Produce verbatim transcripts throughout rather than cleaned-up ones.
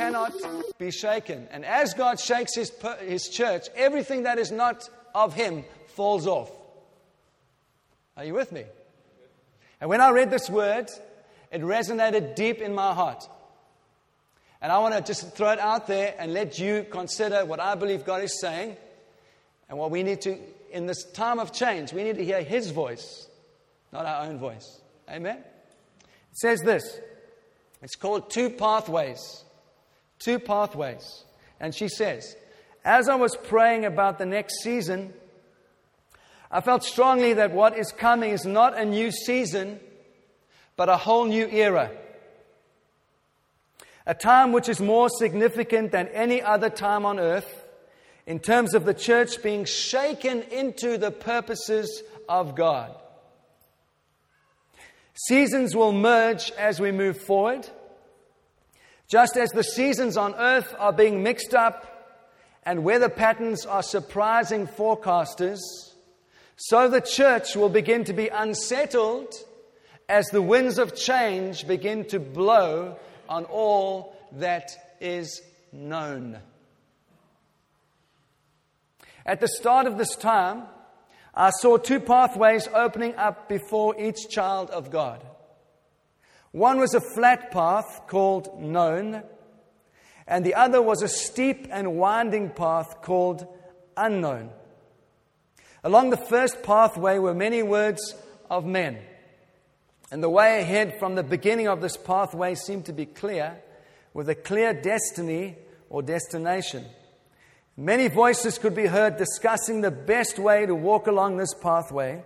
cannot be shaken. And as God shakes his, his church, everything that is not of him falls off. Are you with me? And when I read this word, it resonated deep in my heart. And I want to just throw it out there and let you consider what I believe God is saying and what we need to, in this time of change, we need to hear his voice, not our own voice. Amen? It says this. It's called Two Pathways. Two Pathways. And she says, as I was praying about the next season, I felt strongly that what is coming is not a new season, but a whole new era. A time which is more significant than any other time on earth in terms of the church being shaken into the purposes of God. Seasons will merge as we move forward, just as the seasons on earth are being mixed up and weather patterns are surprising forecasters, so the church will begin to be unsettled as the winds of change begin to blow on all that is known. At the start of this time, I saw two pathways opening up before each child of God. One was a flat path called known, and the other was a steep and winding path called unknown. Along the first pathway were many words of men, and the way ahead from the beginning of this pathway seemed to be clear, with a clear destiny or destination. Many voices could be heard discussing the best way to walk along this pathway.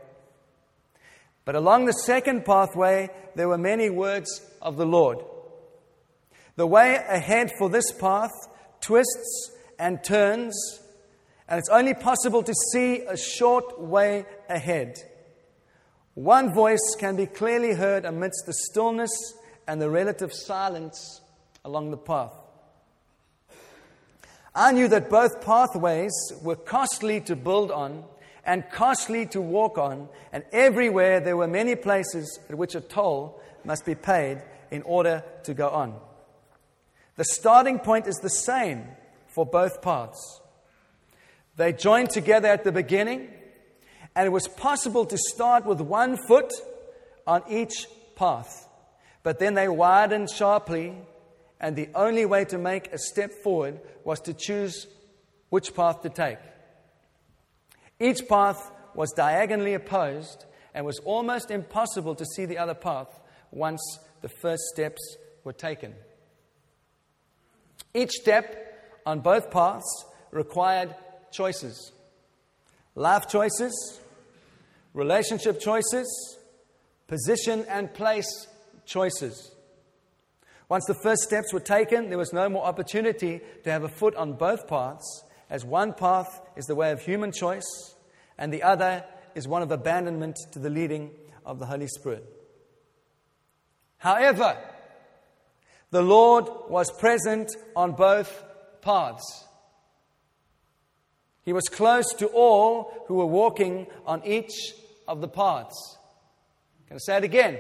But along the second pathway, there were many words of the Lord. The way ahead for this path twists and turns, and it's only possible to see a short way ahead. One voice can be clearly heard amidst the stillness and the relative silence along the path. I knew that both pathways were costly to build on and costly to walk on, and everywhere there were many places at which a toll must be paid in order to go on. The starting point is the same for both paths. They joined together at the beginning, and it was possible to start with one foot on each path. But then they widened sharply, and the only way to make a step forward was to choose which path to take. Each path was diagonally opposed and was almost impossible to see the other path once the first steps were taken. Each step on both paths required choices. Life choices, relationship choices, position and place choices. Once the first steps were taken, there was no more opportunity to have a foot on both paths, as one path is the way of human choice, and the other is one of abandonment to the leading of the Holy Spirit. However, the Lord was present on both paths. He was close to all who were walking on each of the paths. Can I say it again?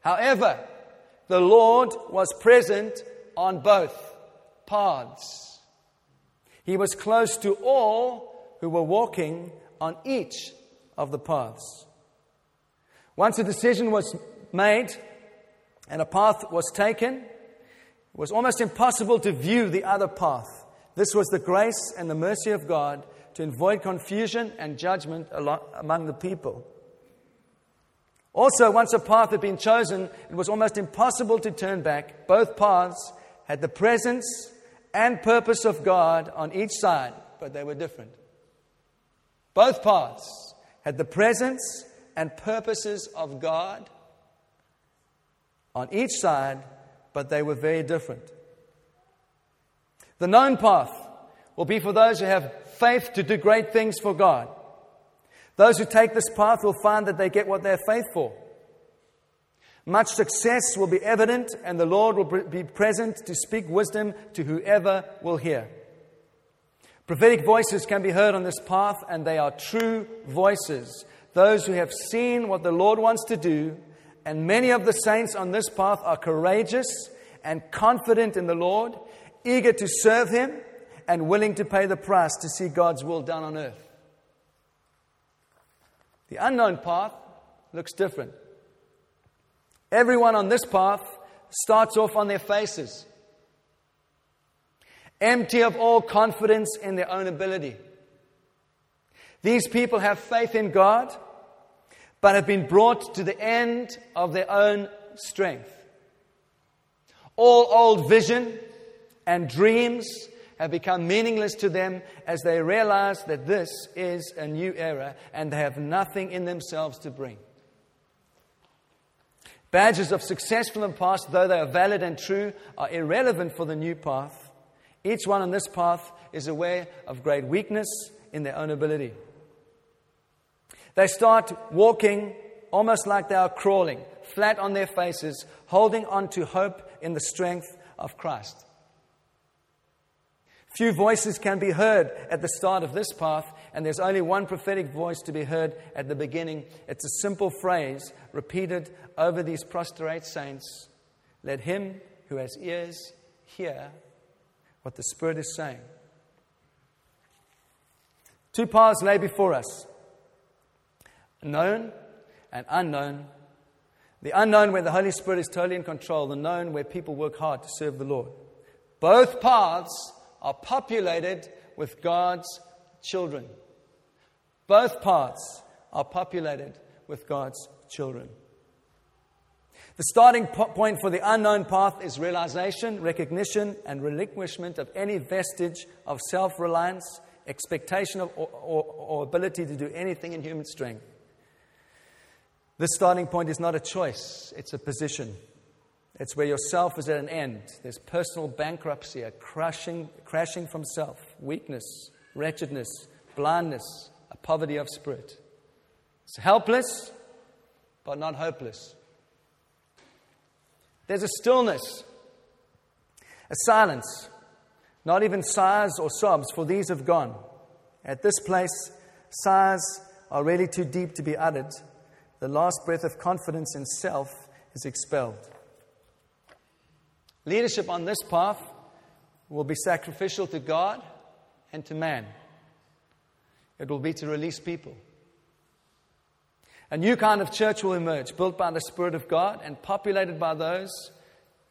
However, the Lord was present on both paths. He was close to all who were walking on each of the paths. Once a decision was made and a path was taken, it was almost impossible to view the other path. This was the grace and the mercy of God to avoid confusion and judgment among the people. Also, once a path had been chosen, it was almost impossible to turn back. Both paths had the presence and purpose of God on each side, but they were different. Both paths had the presence and purposes of God on each side, but they were very different. The known path will be for those who have faith to do great things for God. Those who take this path will find that they get what they're faithful. Much success will be evident, and the Lord will be present to speak wisdom to whoever will hear. Prophetic voices can be heard on this path, and they are true voices. Those who have seen what the Lord wants to do, and many of the saints on this path are courageous and confident in the Lord, eager to serve Him and willing to pay the price to see God's will done on earth. The unknown path looks different. Everyone on this path starts off on their faces, empty of all confidence in their own ability. These people have faith in God, but have been brought to the end of their own strength. All old vision and dreams have become meaningless to them as they realize that this is a new era and they have nothing in themselves to bring. Badges of successful and past, though they are valid and true, are irrelevant for the new path. Each one on this path is aware of great weakness in their own ability. They start walking almost like they are crawling, flat on their faces, holding on to hope in the strength of Christ. Few voices can be heard at the start of this path, and there's only one prophetic voice to be heard at the beginning. It's a simple phrase repeated over these prostrate saints. Let him who has ears hear what the Spirit is saying. Two paths lay before us, known and unknown. The unknown where the Holy Spirit is totally in control, the known where people work hard to serve the Lord. Both paths are populated with God's children. Both paths are populated with God's children. The starting point for the unknown path is realization, recognition, and relinquishment of any vestige of self-reliance, expectation of, or, or, or ability to do anything in human strength. This starting point is not a choice, it's a position. It's where yourself is at an end. There's personal bankruptcy, a crushing, crashing from self, weakness, wretchedness, blindness, a poverty of spirit. It's helpless, but not hopeless. There's a stillness, a silence, not even sighs or sobs, for these have gone. At this place, sighs are really too deep to be uttered. The last breath of confidence in self is expelled. Leadership on this path will be sacrificial to God and to man. It will be to release people. A new kind of church will emerge, built by the Spirit of God and populated by those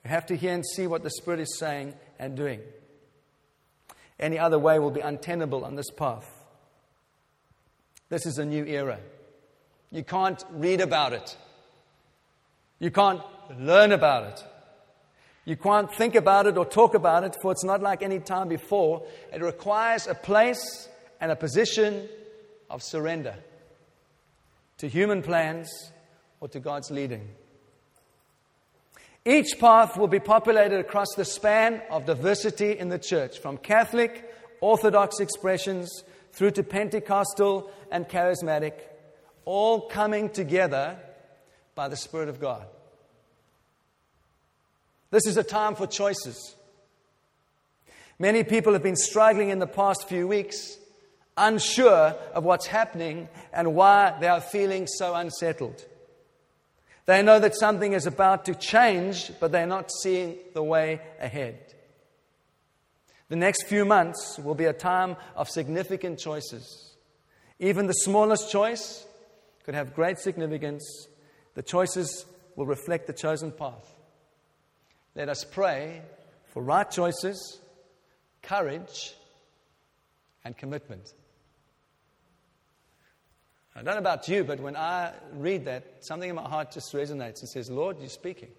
who have to hear and see what the Spirit is saying and doing. Any other way will be untenable on this path. This is a new era. You can't read about it. You can't learn about it. You can't think about it or talk about it, for it's not like any time before. It requires a place and a position of surrender to human plans or to God's leading. Each path will be populated across the span of diversity in the church, from Catholic, Orthodox expressions through to Pentecostal and Charismatic, all coming together by the Spirit of God. This is a time for choices. Many people have been struggling in the past few weeks, unsure of what's happening and why they are feeling so unsettled. They know that something is about to change, but they're not seeing the way ahead. The next few months will be a time of significant choices. Even the smallest choice could have great significance. The choices will reflect the chosen path. Let us pray for right choices, courage, and commitment. I don't know about you, but when I read that, something in my heart just resonates and says, Lord, you're speaking.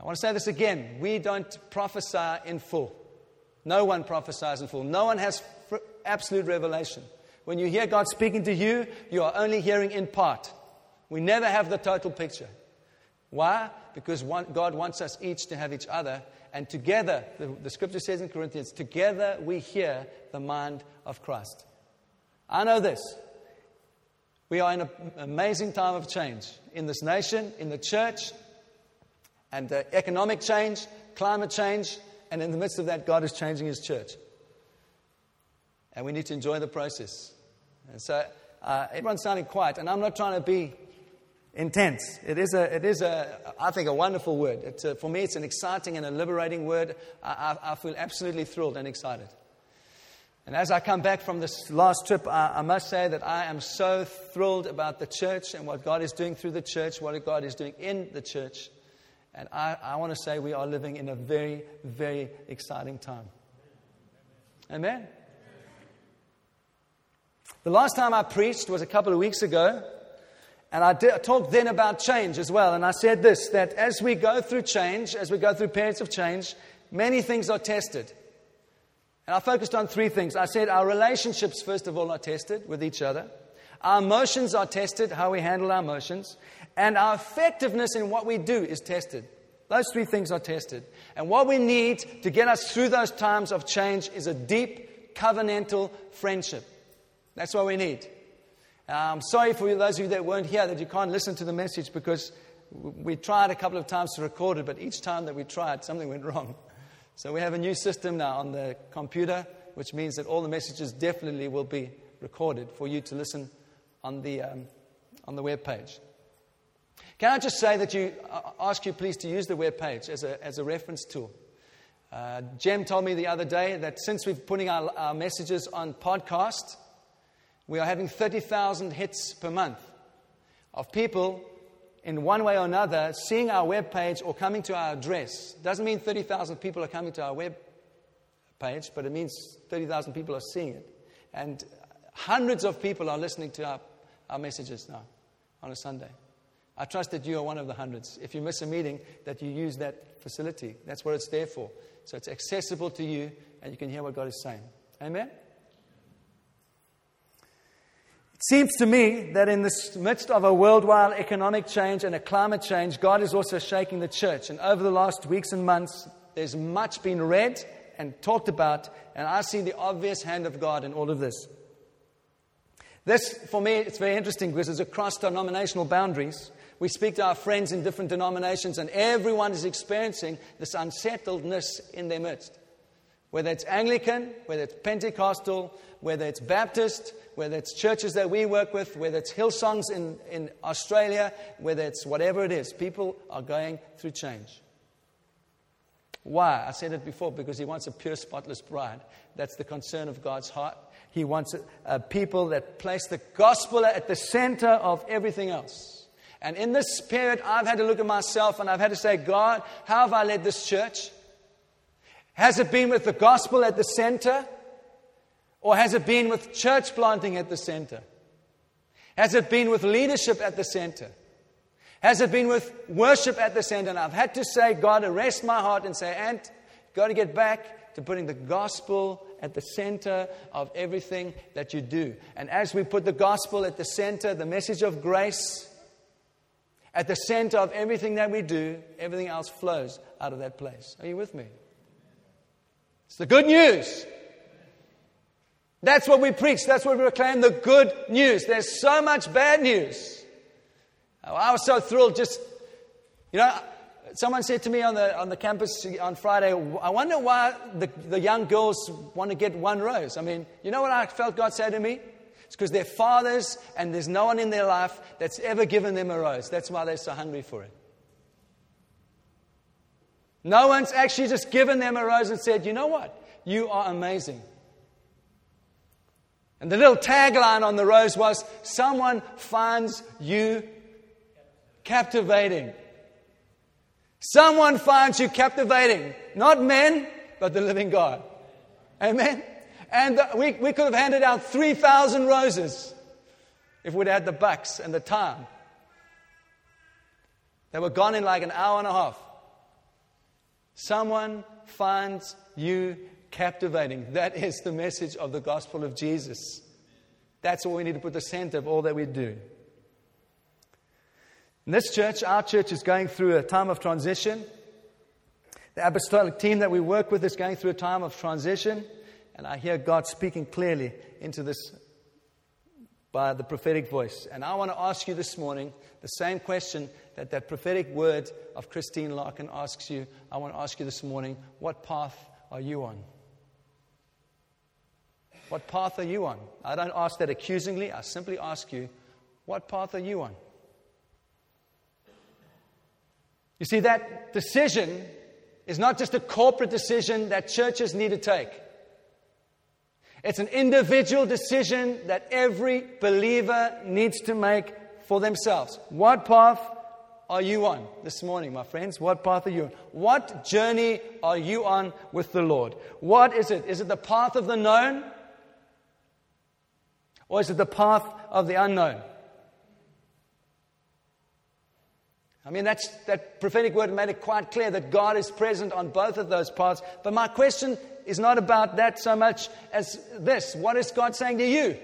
I want to say this again. We don't prophesy in full. No one prophesies in full. No one has absolute revelation. When you hear God speaking to you, you are only hearing in part. We never have the total picture. Why? Because one, God wants us each to have each other. And together, the, the scripture says in Corinthians, together we hear the mind of Christ. I know this. We are in an amazing time of change in this nation, in the church, and uh, economic change, climate change, and in the midst of that, God is changing His church. And we need to enjoy the process. And so uh, everyone's sounding quiet, and I'm not trying to be Intense. It is a, it is a, I think, a wonderful word. It's a, for me, it's an exciting and a liberating word. I, I, I feel absolutely thrilled and excited. And as I come back from this last trip, I, I must say that I am so thrilled about the church and what God is doing through the church, what God is doing in the church. And I, I want to say we are living in a very, very exciting time. Amen? The last time I preached was a couple of weeks ago. And I, did, I talked then about change as well. And I said this, that as we go through change, as we go through periods of change, many things are tested. And I focused on three things. I said our relationships, first of all, are tested with each other. Our emotions are tested, how we handle our emotions. And our effectiveness in what we do is tested. Those three things are tested. And what we need to get us through those times of change is a deep covenantal friendship. That's what we need. I'm sorry for those of you that weren't here, that you can't listen to the message, because we tried a couple of times to record it, but each time that we tried, something went wrong. So we have a new system now on the computer, which means that all the messages definitely will be recorded for you to listen on the um, on the web page. Can I just say that you uh, ask you please to use the web page as a as a reference tool? Uh, Jem told me the other day that since we've putting our, our messages on podcast, we are having thirty thousand hits per month of people, in one way or another, seeing our web page or coming to our address. Doesn't mean thirty thousand people are coming to our web page, but it means thirty thousand people are seeing it. And hundreds of people are listening to our, our messages now on a Sunday. I trust that you are one of the hundreds. If you miss a meeting, that you use that facility. That's what it's there for. So it's accessible to you, and you can hear what God is saying. Amen? It seems to me that in the midst of a worldwide economic change and a climate change, God is also shaking the church. And over the last weeks and months, there's much been read and talked about, and I see the obvious hand of God in all of this. This, for me, it's very interesting because it's across denominational boundaries. We speak to our friends in different denominations, and everyone is experiencing this unsettledness in their midst. Whether it's Anglican, whether it's Pentecostal, whether it's Baptist, whether it's churches that we work with, whether it's Hillsongs in, in Australia, whether it's whatever it is, people are going through change. Why? I said it before, because He wants a pure, spotless bride. That's the concern of God's heart. He wants a, a people that place the gospel at the center of everything else. And in this period, I've had to look at myself and I've had to say, God, how have I led this church? Has it been with the gospel at the center? Or has it been with church planting at the center? Has it been with leadership at the center? Has it been with worship at the center? And I've had to say, God, arrest my heart and say, Ant, you've got to get back to putting the gospel at the center of everything that you do. And as we put the gospel at the center, the message of grace, at the center of everything that we do, everything else flows out of that place. Are you with me? It's the good news. That's what we preach. That's what we proclaim, the good news. There's so much bad news. Oh, I was so thrilled. Just, you know, someone said to me on the on the campus on Friday, I wonder why the, the young girls want to get one rose. I mean, you know what I felt God say to me? It's because they're fathers and there's no one in their life that's ever given them a rose. That's why they're so hungry for it. No one's actually just given them a rose and said, you know what? You are amazing. And the little tagline on the rose was, someone finds you captivating. Someone finds you captivating. Not men, but the living God. Amen? And the, we, we could have handed out three thousand roses if we'd had the bucks and the time. They were gone in like an hour and a half. Someone finds you captivating. That is the message of the gospel of Jesus. That's what we need to put the center of all that we do. And this church, our church, is going through a time of transition. The apostolic team that we work with is going through a time of transition. And I hear God speaking clearly into this by the prophetic voice. And I want to ask you this morning the same question that that prophetic word of Christine Larkin asks you. I want to ask you this morning, what path are you on? What path are you on? I don't ask that accusingly. I simply ask you, what path are you on? You see, that decision is not just a corporate decision that churches need to take. It's an individual decision that every believer needs to make for themselves. What path are you on this morning, my friends? What path are you on? What journey are you on with the Lord? What is it? Is it the path of the known? Or is it the path of the unknown? I mean, that's, that prophetic word made it quite clear that God is present on both of those paths. But my question is not about that so much as this. What is God saying to you?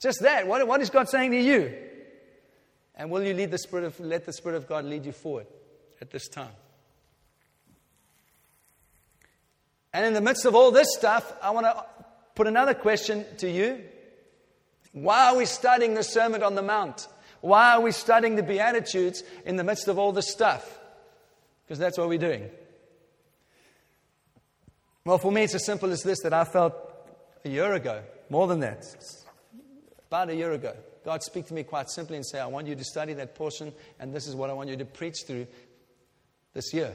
Just that. What, what is God saying to you? And will you lead the Spirit of, let the Spirit of God lead you forward at this time? And in the midst of all this stuff, I want to put another question to you. Why are we studying the Sermon on the Mount? Why are we studying the Beatitudes in the midst of all this stuff? Because that's what we're doing. Well, for me, it's as simple as this, that I felt a year ago, more than that, about a year ago, God speak to me quite simply and say, I want you to study that portion, and this is what I want you to preach through this year.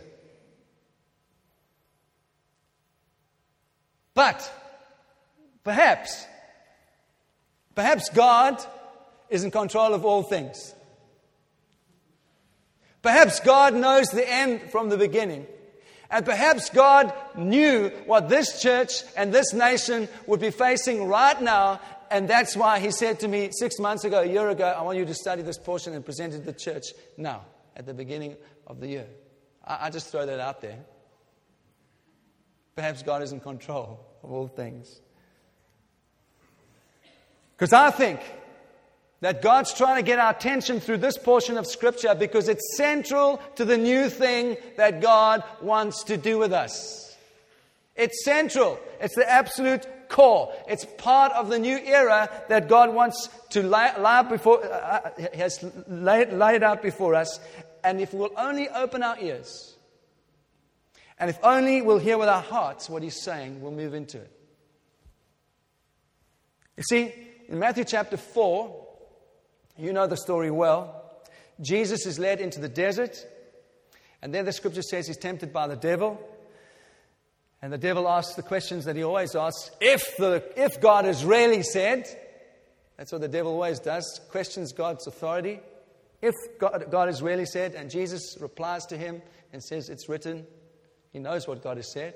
But, perhaps, perhaps God is in control of all things. Perhaps God knows the end from the beginning. And perhaps God knew what this church and this nation would be facing right now. And that's why he said to me six months ago, a year ago, I want you to study this portion and present it to the church now, at the beginning of the year. I, I just throw that out there. Perhaps God is in control of all things. Because I think that God's trying to get our attention through this portion of Scripture because it's central to the new thing that God wants to do with us. It's central. It's the absolute core. It's part of the new era that God wants to lay, lay before, uh, has laid, laid out before us. And if we'll only open our ears, and if only we'll hear with our hearts what He's saying, we'll move into it. You see, in Matthew chapter four, you know the story well. Jesus is led into the desert. And then the Scripture says he's tempted by the devil. And the devil asks the questions that he always asks. If the if God has really said, that's what the devil always does, questions God's authority. If God, God has really said, and Jesus replies to him and says, it's written. He knows what God has said.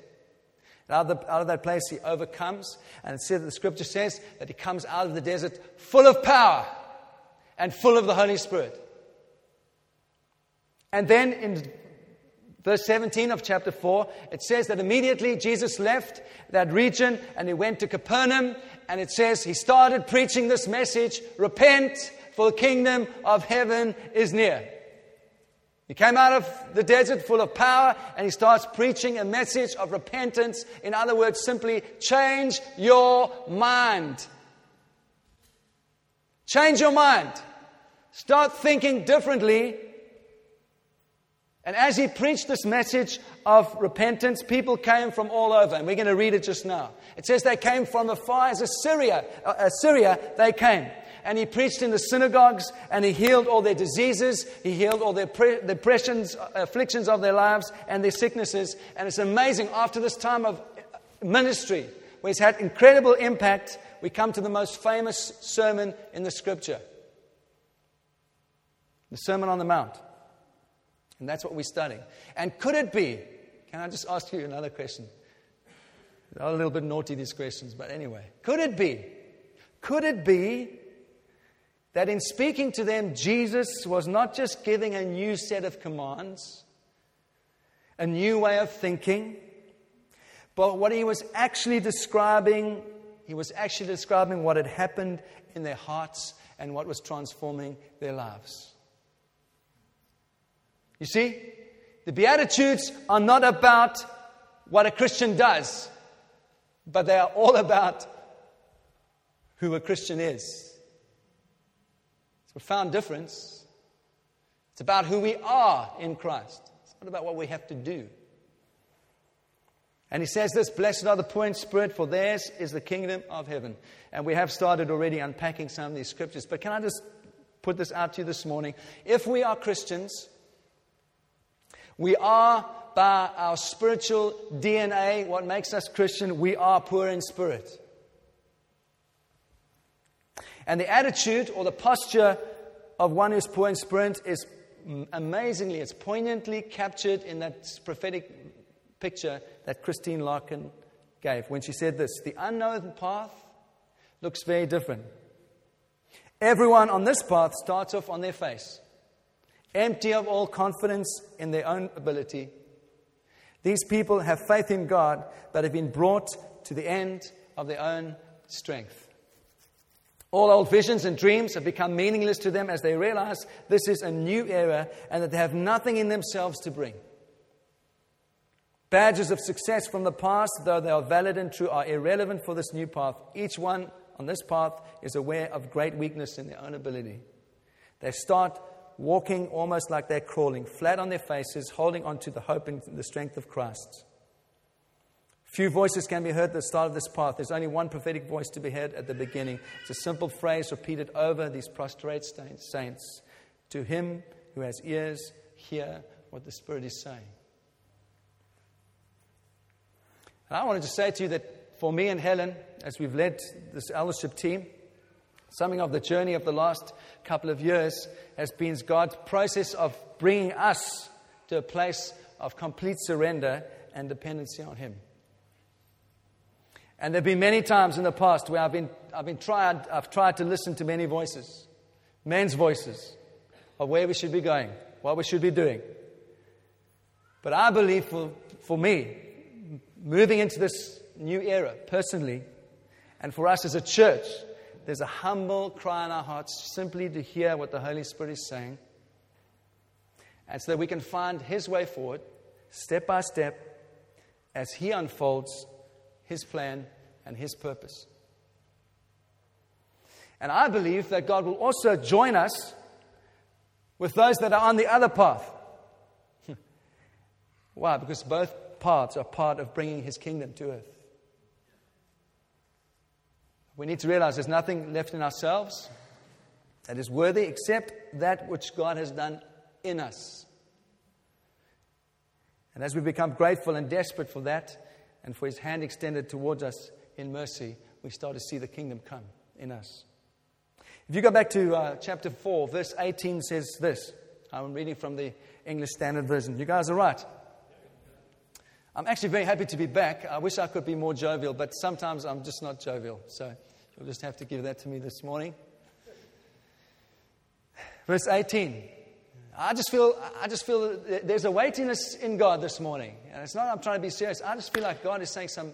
And out of, the, out of that place he overcomes. And it says, the Scripture says that he comes out of the desert full of power and full of the Holy Spirit. And then in verse seventeen of chapter four, it says that immediately Jesus left that region and he went to Capernaum. And it says he started preaching this message, repent, for the kingdom of heaven is near. He came out of the desert full of power and he starts preaching a message of repentance. In other words, simply change your mind. Change your mind. Start thinking differently. And as he preached this message of repentance, people came from all over. And we're going to read it just now. It says they came from as far as Assyria. Assyria, they came. And he preached in the synagogues, and he healed all their diseases. He healed all their pre- depressions, afflictions of their lives, and their sicknesses. And it's amazing, after this time of ministry, where he's had incredible impact, we come to the most famous sermon in the Scripture. The Sermon on the Mount. And that's what we're studying. And could it be, can I just ask you another question? They're a little bit naughty, these questions, but anyway. Could it be, could it be that in speaking to them, Jesus was not just giving a new set of commands, a new way of thinking, but what he was actually describing He was actually describing what had happened in their hearts and what was transforming their lives. You see, the Beatitudes are not about what a Christian does, but they are all about who a Christian is. It's a profound difference. It's about who we are in Christ. It's not about what we have to do. And he says this, blessed are the poor in spirit, for theirs is the kingdom of heaven. And we have started already unpacking some of these scriptures. But can I just put this out to you this morning. If we are Christians, we are, by our spiritual D N A, what makes us Christian, we are poor in spirit. And the attitude or the posture of one who's poor in spirit is amazingly, it's poignantly captured in that prophetic picture that Christine Larkin gave when she said this: the unknown path looks very different. Everyone on this path starts off on their face, empty of all confidence in their own ability. These people have faith in God, but have been brought to the end of their own strength. All old visions and dreams have become meaningless to them as they realize this is a new era and that they have nothing in themselves to bring. Badges of success from the past, though they are valid and true, are irrelevant for this new path. Each one on this path is aware of great weakness in their own ability. They start walking almost like they're crawling, flat on their faces, holding on to the hope and the strength of Christ. Few voices can be heard at the start of this path. There's only one prophetic voice to be heard at the beginning. It's a simple phrase repeated over these prostrate saints. To him who has ears, hear what the Spirit is saying. And I wanted to say to you that for me and Helen, as we've led this eldership team, something of the journey of the last couple of years has been God's process of bringing us to a place of complete surrender and dependency on Him. And there have been many times in the past where I've been, I've been tried, I've tried to listen to many voices, men's voices, of where we should be going, what we should be doing. But I believe for, for me, moving into this new era personally, and for us as a church, there's a humble cry in our hearts simply to hear what the Holy Spirit is saying, and so that we can find His way forward, step by step, as He unfolds His plan and His purpose. And I believe that God will also join us with those that are on the other path. Why? Because both paths are part of bringing His kingdom to earth. We need to realize there's nothing left in ourselves that is worthy except that which God has done in us. And as we become grateful and desperate for that and for His hand extended towards us in mercy, we start to see the kingdom come in us. If you go back to uh, chapter four, verse eighteen says this. I'm reading from the English Standard Version. You guys are right. I'm actually very happy to be back. I wish I could be more jovial, but sometimes I'm just not jovial. So you'll just have to give that to me this morning. Verse eighteen. I just feel I just feel there's a weightiness in God this morning. And it's not I'm trying to be serious. I just feel like God is saying some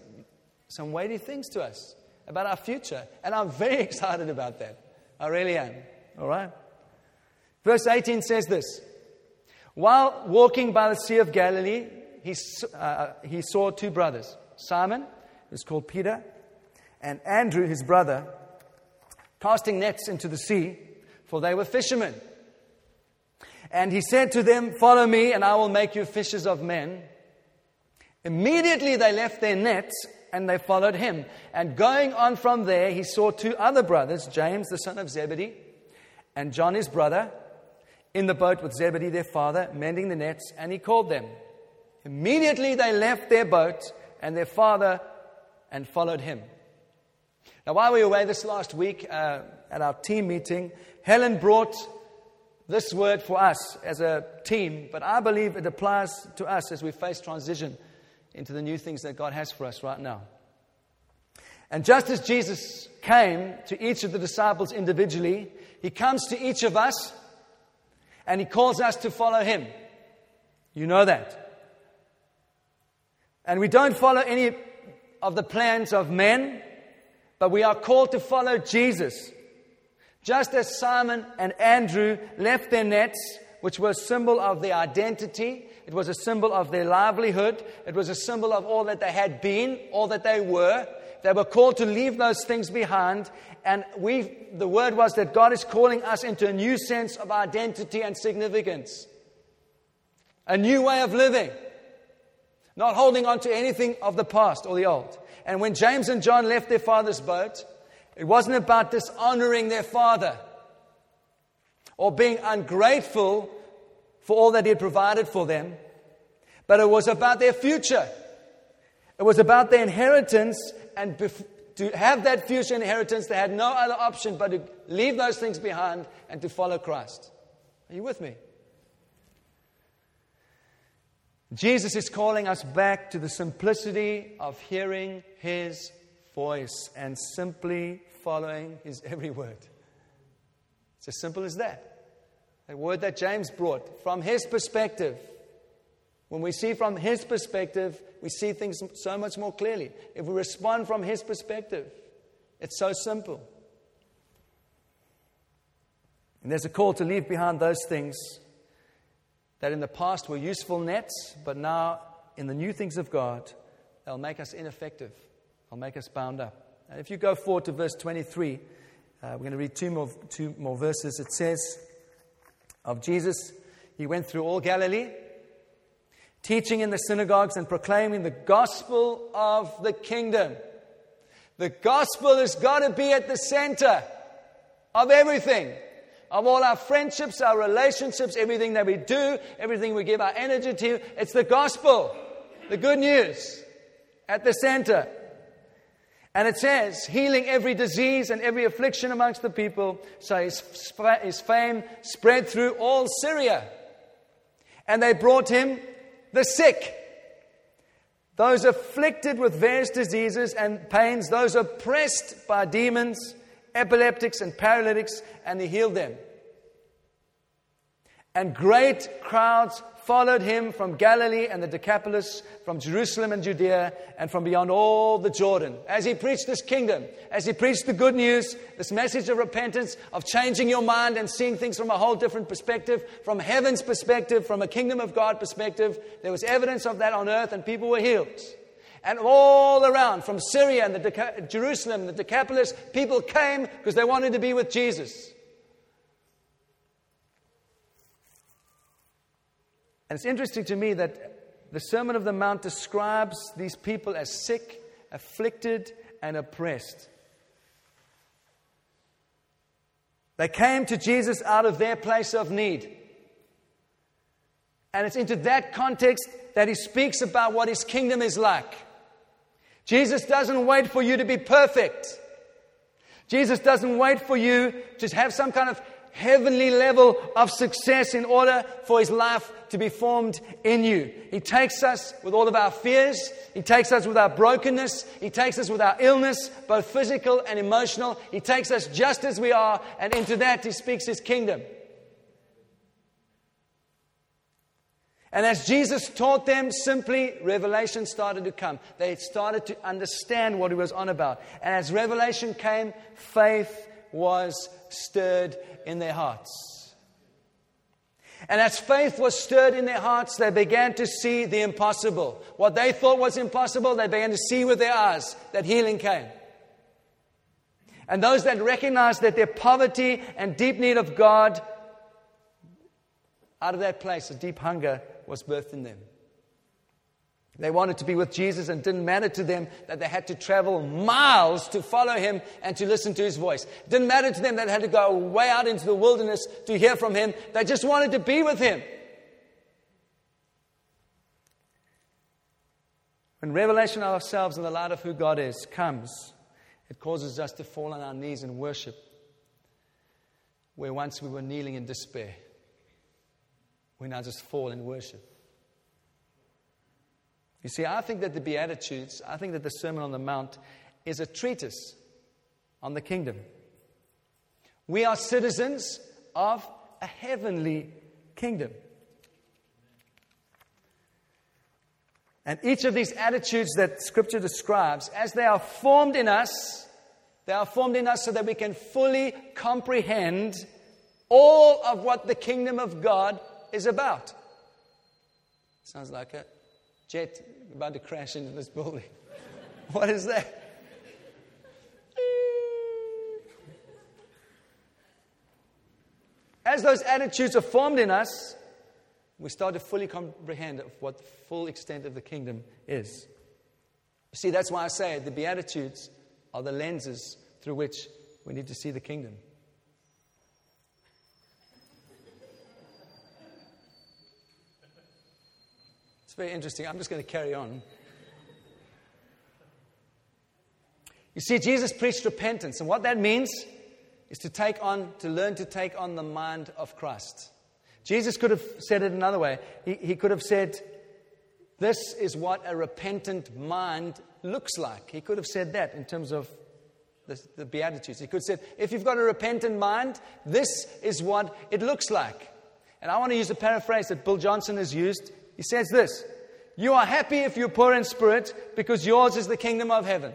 some weighty things to us about our future. And I'm very excited about that. I really am. All right? Verse eighteen says this. While walking by the Sea of Galilee, He, uh, he saw two brothers, Simon, who's called Peter, and Andrew, his brother, casting nets into the sea, for they were fishermen. And he said to them, "Follow me, and I will make you fishers of men." Immediately they left their nets, and they followed him. And going on from there, he saw two other brothers, James, the son of Zebedee, and John, his brother, in the boat with Zebedee, their father, mending the nets, and he called them. Immediately they left their boat and their father and followed him. Now, while we were away this last week uh, at our team meeting, Helen brought this word for us as a team, but I believe it applies to us as we face transition into the new things that God has for us right now. And just as Jesus came to each of the disciples individually, He comes to each of us and He calls us to follow Him. You know that. And we don't follow any of the plans of men, but we are called to follow Jesus. Just as Simon and Andrew left their nets, which was a symbol of their identity, it was a symbol of their livelihood, it was a symbol of all that they had been, all that they were. They were called to leave those things behind, and we, the word was that God is calling us into a new sense of identity and significance, a new way of living. Not holding on to anything of the past or the old. And when James and John left their father's boat, it wasn't about dishonoring their father. or being ungrateful for all that he had provided for them, but it was about their future. It was about their inheritance, and bef- to have that future inheritance, they had no other option but to leave those things behind and to follow Christ. Are you with me? Jesus is calling us back to the simplicity of hearing His voice and simply following His every word. It's as simple as that. A word that James brought from his perspective. When we see from his perspective, we see things so much more clearly. If we respond from his perspective, it's so simple. And there's a call to leave behind those things that in the past were useful nets, but now in the new things of God, they'll make us ineffective. They'll make us bound up. And if you go forward to verse twenty-three, uh, we're going to read two more, two more verses. It says of Jesus, He went through all Galilee, teaching in the synagogues and proclaiming the gospel of the kingdom. The gospel has got to be at the center of everything. Of all our friendships, our relationships, everything that we do, everything we give our energy to. It's the gospel, the good news, at the center. And it says, healing every disease and every affliction amongst the people. So his, his fame spread through all Syria. And they brought him the sick, those afflicted with various diseases and pains, those oppressed by demons, epileptics and paralytics, and he healed them. And great crowds followed him from Galilee and the Decapolis, from Jerusalem and Judea, and from beyond all the Jordan. As he preached this kingdom, as he preached the good news, this message of repentance, of changing your mind and seeing things from a whole different perspective, from heaven's perspective, from a kingdom of God perspective, there was evidence of that on earth, and people were healed. And all around, from Syria and the Deca- Jerusalem, the Decapolis, people came because they wanted to be with Jesus. And it's interesting to me that the Sermon on the Mount describes these people as sick, afflicted, and oppressed. They came to Jesus out of their place of need. And it's into that context that he speaks about what his kingdom is like. Jesus doesn't wait for you to be perfect. Jesus doesn't wait for you to have some kind of heavenly level of success in order for his life to be formed in you. He takes us with all of our fears. He takes us with our brokenness. He takes us with our illness, both physical and emotional. He takes us just as we are, and into that he speaks his kingdom. And as Jesus taught them, simply revelation started to come. They started to understand what he was on about. And as revelation came, faith was stirred in their hearts. And as faith was stirred in their hearts, they began to see the impossible. What they thought was impossible, they began to see with their eyes, that healing came. And those that recognized that their poverty and deep need of God, out of that place, a deep hunger was birthed in them. They wanted to be with Jesus, and it didn't matter to them that they had to travel miles to follow him and to listen to his voice. It didn't matter to them that they had to go way out into the wilderness to hear from him. They just wanted to be with him. When revelation of ourselves and the light of who God is comes, it causes us to fall on our knees and worship where once we were kneeling in despair. We now just fall and worship. You see, I think that the Beatitudes, I think that the Sermon on the Mount is a treatise on the kingdom. We are citizens of a heavenly kingdom. And each of these attitudes that Scripture describes, as they are formed in us, they are formed in us so that we can fully comprehend all of what the kingdom of God is about. Sounds like a jet about to crash into this building. What is that? As those attitudes are formed in us, we start to fully comprehend of what the full extent of the kingdom is. You see, that's why I say the Beatitudes are the lenses through which we need to see the kingdom. very interesting. I'm just going to carry on. You see, Jesus preached repentance, and what that means is to take on, to learn to take on the mind of Christ. Jesus could have said it another way. He, he could have said, this is what a repentant mind looks like. He could have said that in terms of the, the Beatitudes. He could have said, if you've got a repentant mind, this is what it looks like. And I want to use a paraphrase that Bill Johnson has used. He says this, you are happy if you're poor in spirit, because yours is the kingdom of heaven.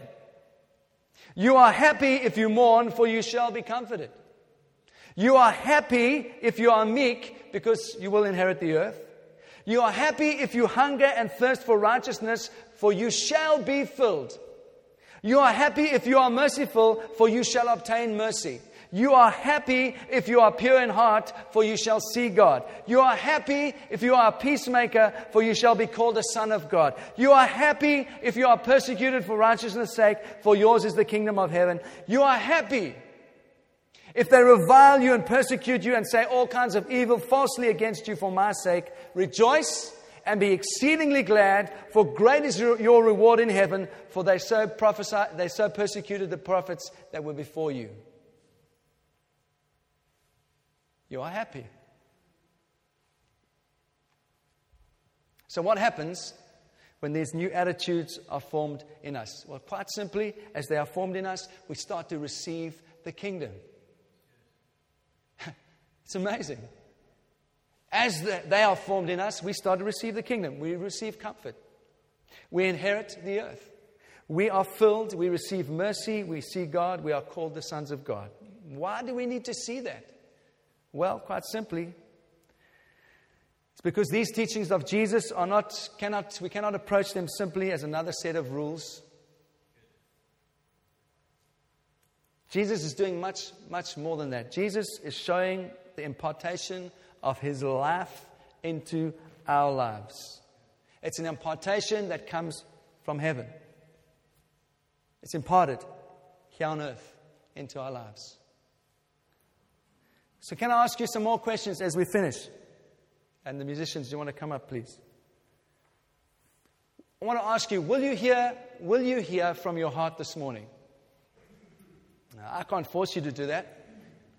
You are happy if you mourn, for you shall be comforted. You are happy if you are meek, because you will inherit the earth. You are happy if you hunger and thirst for righteousness, for you shall be filled. You are happy if you are merciful, for you shall obtain mercy. You are happy if you are pure in heart, for you shall see God. You are happy if you are a peacemaker, for you shall be called a son of God. You are happy if you are persecuted for righteousness' sake, for yours is the kingdom of heaven. You are happy if they revile you and persecute you and say all kinds of evil falsely against you for my sake. Rejoice and be exceedingly glad, for great is your reward in heaven, for they so prophesied, they so persecuted the prophets that were before you. You are happy. So what happens when these new attitudes are formed in us? Well, quite simply, as they are formed in us, we start to receive the kingdom. It's amazing. As the, they are formed in us, we start to receive the kingdom. We receive comfort. We inherit the earth. We are filled. We receive mercy. We see God. We are called the sons of God. Why do we need to see that? Well, quite simply, it's because these teachings of Jesus are not, cannot, we cannot approach them simply as another set of rules. Jesus is doing much, much more than that. Jesus is showing the impartation of his life into our lives. It's an impartation that comes from heaven. It's imparted here on earth into our lives. So can I ask you some more questions as we finish? And the musicians, you want to come up, please? I want to ask you, will you hear, will you hear from your heart this morning? Now, I can't force you to do that.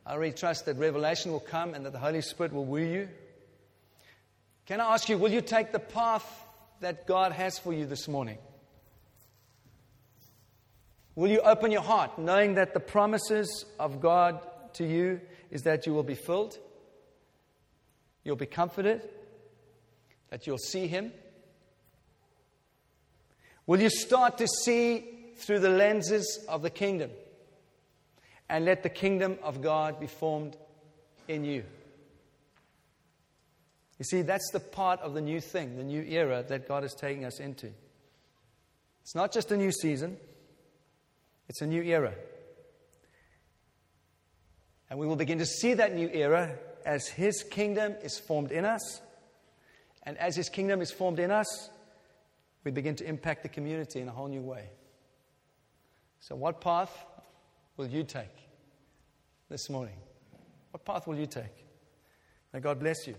I really trust that revelation will come and that the Holy Spirit will woo you. Can I ask you, will you take the path that God has for you this morning? Will you open your heart, knowing that the promises of God to you is that you will be filled, you'll be comforted, that you'll see Him? Will you start to see through the lenses of the kingdom? And let the kingdom of God be formed in you. You see, that's the part of the new thing, the new era that God is taking us into. It's not just a new season. It's a new era. And we will begin to see that new era as His kingdom is formed in us. And as His kingdom is formed in us, we begin to impact the community in a whole new way. So what path will you take this morning? What path will you take? May God bless you.